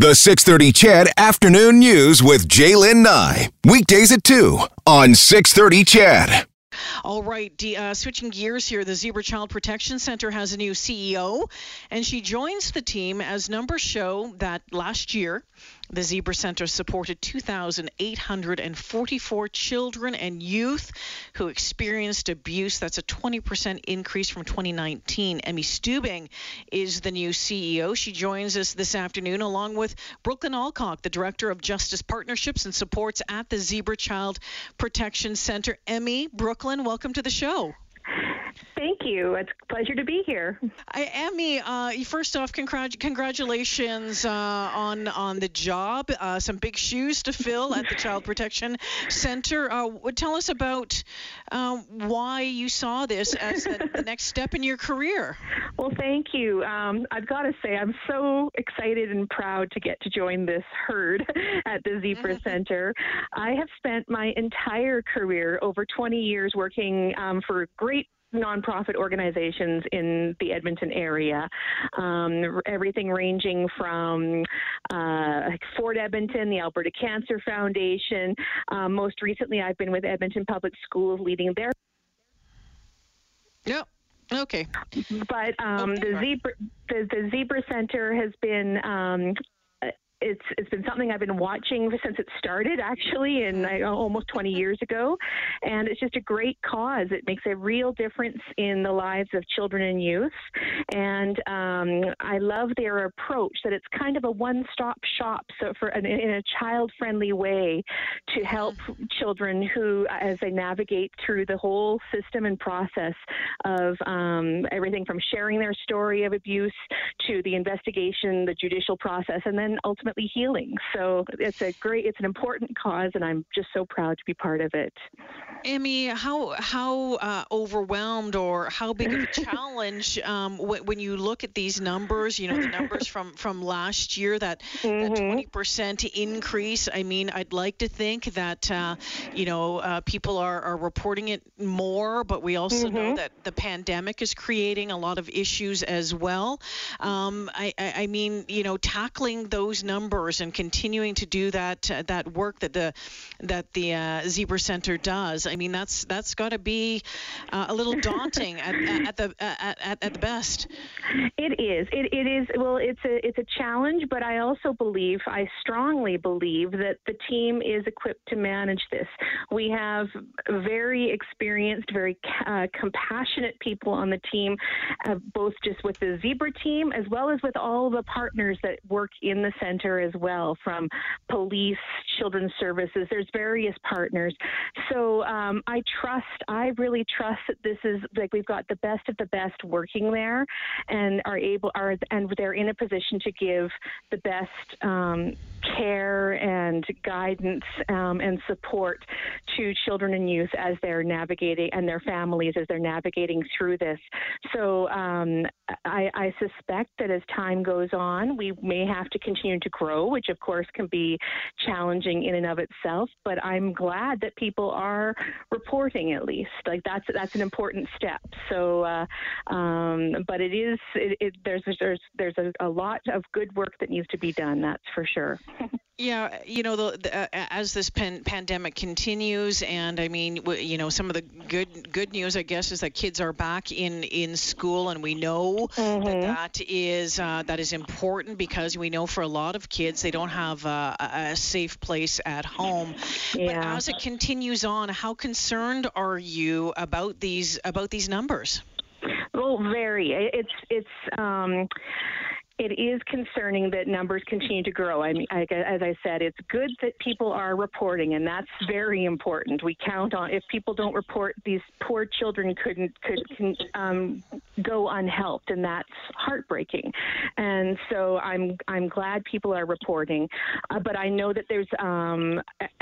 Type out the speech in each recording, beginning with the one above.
The 6:30 CHAD Afternoon News with Jaylen Nye. Weekdays at 2 on 6:30 CHAD. All right, switching gears here, the Zebra Child Protection Center has a new CEO, and she joins the team as numbers show that last year, the Zebra Center supported 2,844 children and youth who experienced abuse. That's a 20% increase from 2019. Emmy Stuebing is the new CEO. She joins us this afternoon along with Brooklyn Alcock, the Director of Justice Partnerships and Supports at the Zebra Child Protection Center. Emmy, Brooklyn, welcome to the show. Thank you. It's a pleasure to be here. Emmy, first off, congratulations on the job. Some big shoes to fill at the Child Protection Center. Tell us about why you saw this as the next step in your career. Well, thank you. I've got to say, I'm so excited and proud to get to join this herd at the Zebra Center. I have spent my entire career, over 20 years, working for great nonprofit organizations in the Edmonton area. Everything ranging from Fort Edmonton, the Alberta Cancer Foundation. Most recently, I've been with Edmonton Public Schools leading their... Yep. Okay. But the Zebra Center has been... It's been something I've been watching since it started, actually, and almost 20 years ago. And it's just a great cause. It makes a real difference in the lives of children and youth. And I love their approach that it's kind of a one-stop shop, so in a child-friendly way to help children who, as they navigate through the whole system and process of everything from sharing their story of abuse to the investigation, the judicial process, and then ultimately healing. So it's an important cause, and I'm just so proud to be part of it. Emmy, how overwhelmed or how big of a challenge when you look at these numbers, the numbers from last year, that 20% increase? I mean, I'd like to think that, people are reporting it more, but we also know that the pandemic is creating a lot of issues as well. Tackling those numbers and continuing to do that work that the Zebra Center does. I mean, that's got to be a little daunting at the best. It is. It is. Well, it's a challenge, but I strongly believe that the team is equipped to manage this. We have very experienced, very compassionate people on the team, both just with the Zebra team as well as with all the partners that work in the center as well, from police, children's services. There's various partners. So I really trust that this is, like, we've got the best of the best working there, and they're in a position to give the best care and guidance and support to children and youth as they're navigating, and their families as they're navigating through this. So I suspect that as time goes on, we may have to continue to grow, which of course can be challenging in and of itself, but I'm glad that people are reporting, at least. Like, that's an important step. So but it is, there's a lot of good work that needs to be done, that's for sure. Yeah, as this pandemic continues, and I mean, some of the good news, I guess, is that kids are back in school, and we know that is important, because we know for a lot of kids they don't have a safe place at home. Yeah. But as it continues on, how concerned are you about these numbers? Well, very. It is concerning that numbers continue to grow. I mean, as I said, it's good that people are reporting, and that's very important. We count on, if people don't report, these poor children could go unhelped, and that's heartbreaking. And so I'm glad people are reporting, but I know that there's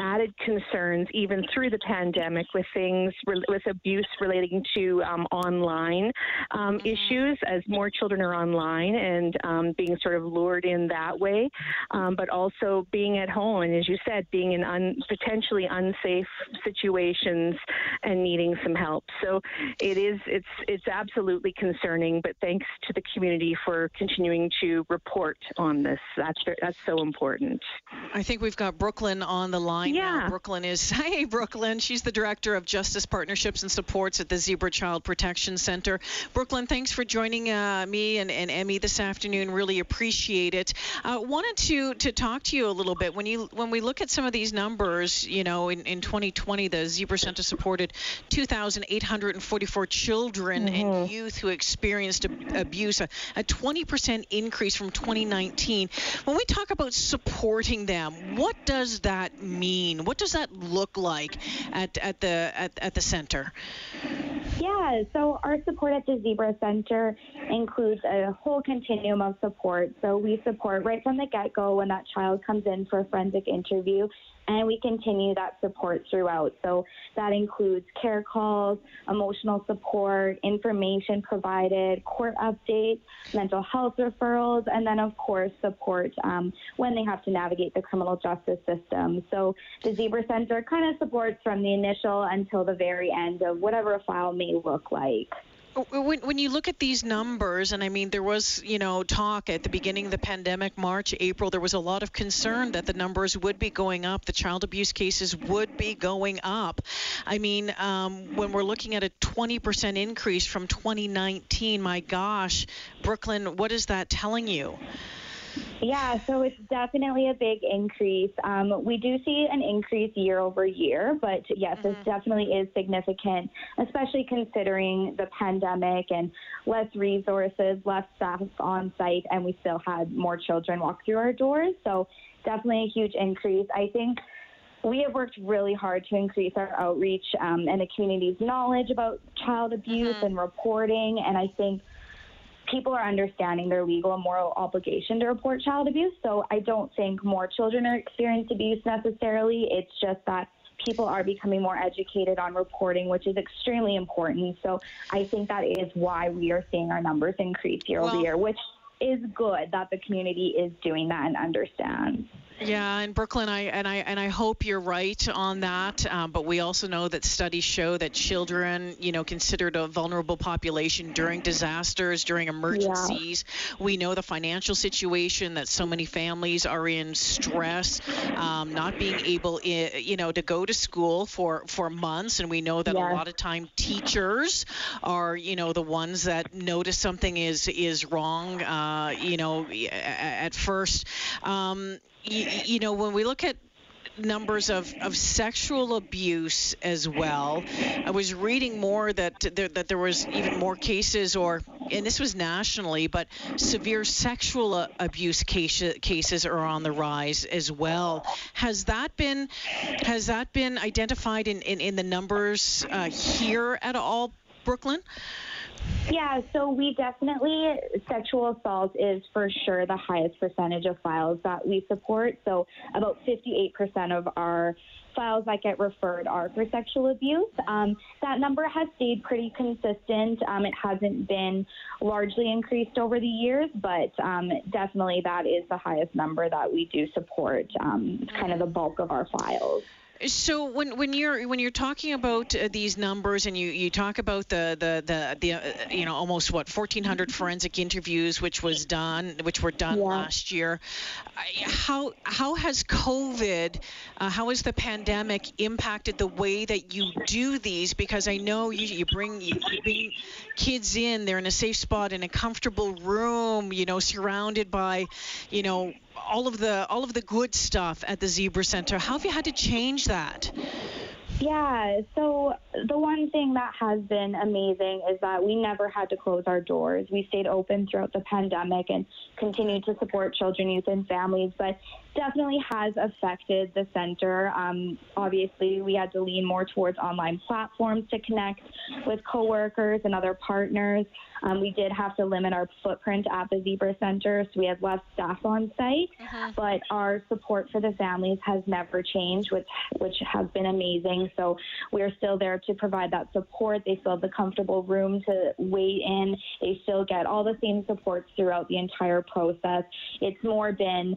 added concerns even through the pandemic with things with abuse relating to online issues, as more children are online, and being sort of lured in that way, but also being at home and, as you said, being in potentially unsafe situations and needing some help. So it's absolutely concerning, but thanks to the community for continuing to report on this. That's so important. I think we've got Brooklyn on the line now. Hey, Brooklyn. She's the Director of Justice Partnerships and Supports at the Zebra Child Protection Center. Brooklyn, thanks for joining me and Emmy this afternoon. Really appreciate it. Wanted to talk to you a little bit. When we look at some of these numbers, you know, in 2020, the Zebra Center supported 2,844 children and youth who experienced abuse, a 20% increase from 2019. When we talk about supporting them, what does that mean? What does that look like at the center? Yeah, so our support at the Zebra Center includes a whole continuum of support. So we support right from the get-go when that child comes in for a forensic interview, and we continue that support throughout. So that includes care calls, emotional support, information provided, court updates, mental health referrals, and then, of course, support when they have to navigate the criminal justice system. So the Zebra Center kind of supports from the initial until the very end of whatever a file may look like. When you look at these numbers, and I mean, there was, you know, talk at the beginning of the pandemic, March, April, there was a lot of concern that the numbers would be going up, the child abuse cases would be going up. I mean, when we're looking at a 20% increase from 2019, my gosh, Brooklyn, what is that telling you? Yeah, so it's definitely a big increase. We do see an increase year over year, but yes, it definitely is significant, especially considering the pandemic and less resources, less staff on site, and we still had more children walk through our doors. So definitely a huge increase. I think we have worked really hard to increase our outreach and the community's knowledge about child abuse and reporting, and I think people are understanding their legal and moral obligation to report child abuse. So I don't think more children are experiencing abuse necessarily. It's just that people are becoming more educated on reporting, which is extremely important. So I think that is why we are seeing our numbers increase year over year, which is good that the community is doing that and understands. Yeah, and Brooklyn, I hope you're right on that. But we also know that studies show that children, you know, considered a vulnerable population during disasters, during emergencies. Yeah. We know the financial situation that so many families are in, stress, not being able, you know, to go to school for months. And we know that a lot of time teachers are, you know, the ones that notice something is wrong, you know, at first. You know, when we look at numbers of sexual abuse as well, I was reading more that there was even more cases, and this was nationally, but severe sexual abuse cases are on the rise as well. Has that been identified in the numbers here at all, Brooklyn? Yeah, so we definitely, sexual assault is for sure the highest percentage of files that we support. So about 58% of our files that get referred are for sexual abuse. That number has stayed pretty consistent. It hasn't been largely increased over the years, but definitely that is the highest number that we do support. It's kind of the bulk of our files. So when you're talking about these numbers, and you talk about the you know, almost 1,400 forensic interviews which were done last year, how has the pandemic impacted the way that you do these? Because I know you bring kids in, they're in a safe spot in a comfortable room, you know, surrounded by, you know, all of the good stuff at the Zebra Center. How have you had to change that? Yeah, so the one thing that has been amazing is that we never had to close our doors. We stayed open throughout the pandemic and continued to support children, youth, and families, but definitely has affected the center. Obviously, we had to lean more towards online platforms to connect with coworkers and other partners. We did have to limit our footprint at the Zebra Center, so we had less staff on site, but our support for the families has never changed, which has been amazing. So we're still there to provide that support. They still have the comfortable room to wait in. They still get all the same supports throughout the entire process. It's more been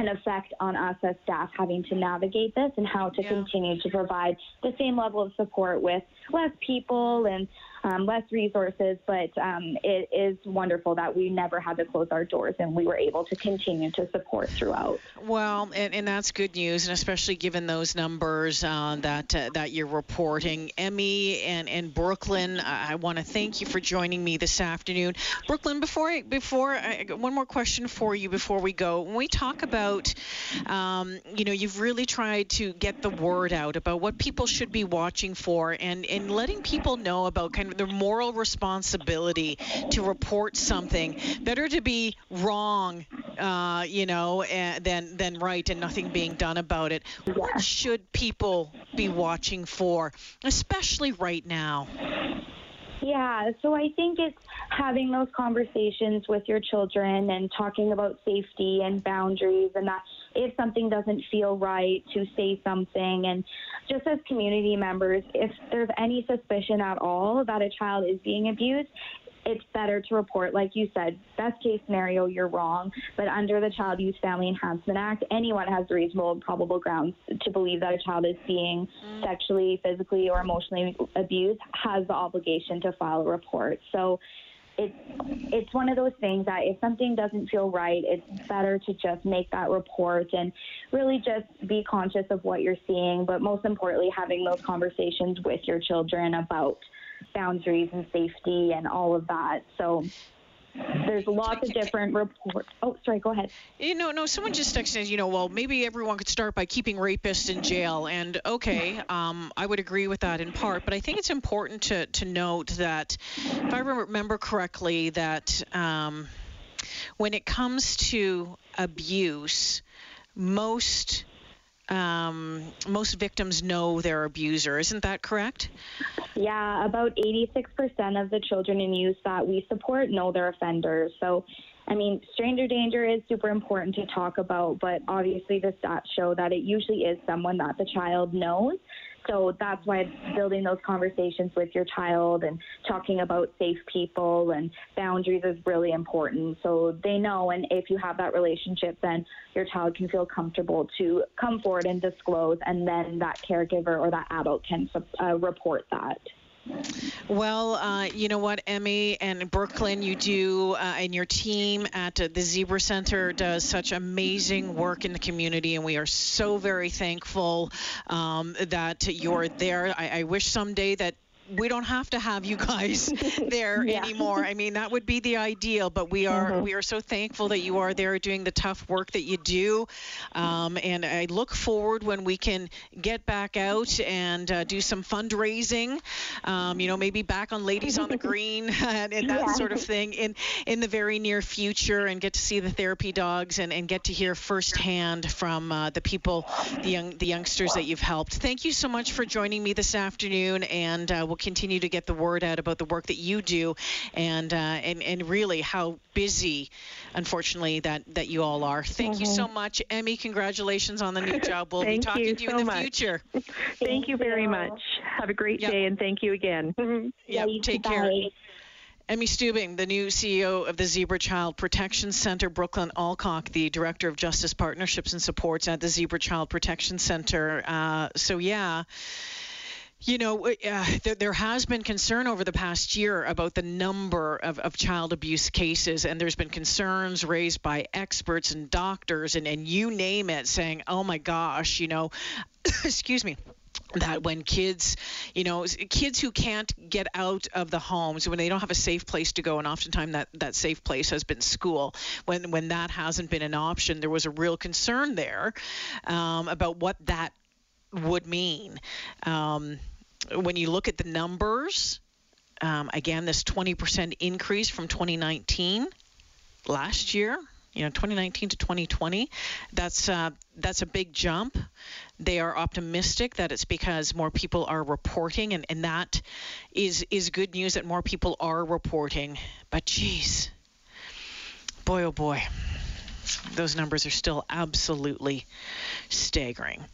an effect on us as staff having to navigate this and how to continue to provide the same level of support with less people and less resources, but it is wonderful that we never had to close our doors and we were able to continue to support throughout. Well, and that's good news, and especially given those numbers that you're reporting. Emmy and Brooklyn, I want to thank you for joining me this afternoon. Brooklyn, before I, one more question for you before we go. When we talk about, you've really tried to get the word out about what people should be watching for and letting people know about kind of their moral responsibility to report something. Better to be wrong, than right and nothing being done about it. What should people be watching for, especially right now? Yeah, so I think it's having those conversations with your children and talking about safety and boundaries, and that if something doesn't feel right, to say something. And just as community members, if there's any suspicion at all that a child is being abused, it's better to report. Like you said, best case scenario, you're wrong. But under the Child Abuse Family Enhancement Act, anyone has reasonable and probable grounds to believe that a child is being sexually, physically, or emotionally abused has the obligation to file a report. So it's one of those things that if something doesn't feel right, it's better to just make that report and really just be conscious of what you're seeing. But most importantly, having those conversations with your children about boundaries and safety and all of that. So there's lots of different reports. Oh, sorry, go ahead. No, someone just texted, well, maybe everyone could start by keeping rapists in jail. And okay, I would agree with that in part, but I think it's important to note that, if I remember correctly, that when it comes to abuse, most victims know their abuser. Isn't that correct? Yeah, about 86% of the children and youth that we support know their offenders. So, I mean, stranger danger is super important to talk about, but obviously the stats show that it usually is someone that the child knows. So that's why building those conversations with your child and talking about safe people and boundaries is really important. So they know, and if you have that relationship, then your child can feel comfortable to come forward and disclose, and then that caregiver or that adult can report that. Well, you know what, Emmy and Brooklyn, you do, and your team at the Zebra Center does such amazing work in the community, and we are so very thankful that you're there. I wish someday that we don't have to have you guys there anymore. I mean, that would be the ideal, but we are so thankful that you are there doing the tough work that you do. And I look forward when we can get back out and do some fundraising, maybe back on Ladies on the Green and that sort of thing in the very near future, and get to see the therapy dogs and get to hear firsthand from the people, the youngsters that you've helped. Thank you so much for joining me this afternoon, and we'll continue to get the word out about the work that you do and really how busy, unfortunately, that you all are. Thank you so much. Emmy, congratulations on the new job. We'll be talking to you in the future. Thank you very much. Have a great day, and thank you again. Take care. Emmy Stuebing, the new CEO of the Zebra Child Protection Center. Brooklyn Alcock, the Director of Justice Partnerships and Supports at the Zebra Child Protection Center. There has been concern over the past year about the number of child abuse cases, and there's been concerns raised by experts and doctors and you name it, saying, oh my gosh, excuse me, that when kids who can't get out of the homes, when they don't have a safe place to go, and oftentimes that safe place has been school, when that hasn't been an option, there was a real concern there about what that would mean. When you look at the numbers, again, this 20% increase from 2019 last year, 2019 to 2020, that's a big jump. They are optimistic that it's because more people are reporting, and that is good news, that more people are reporting. But geez, boy, oh boy, those numbers are still absolutely staggering.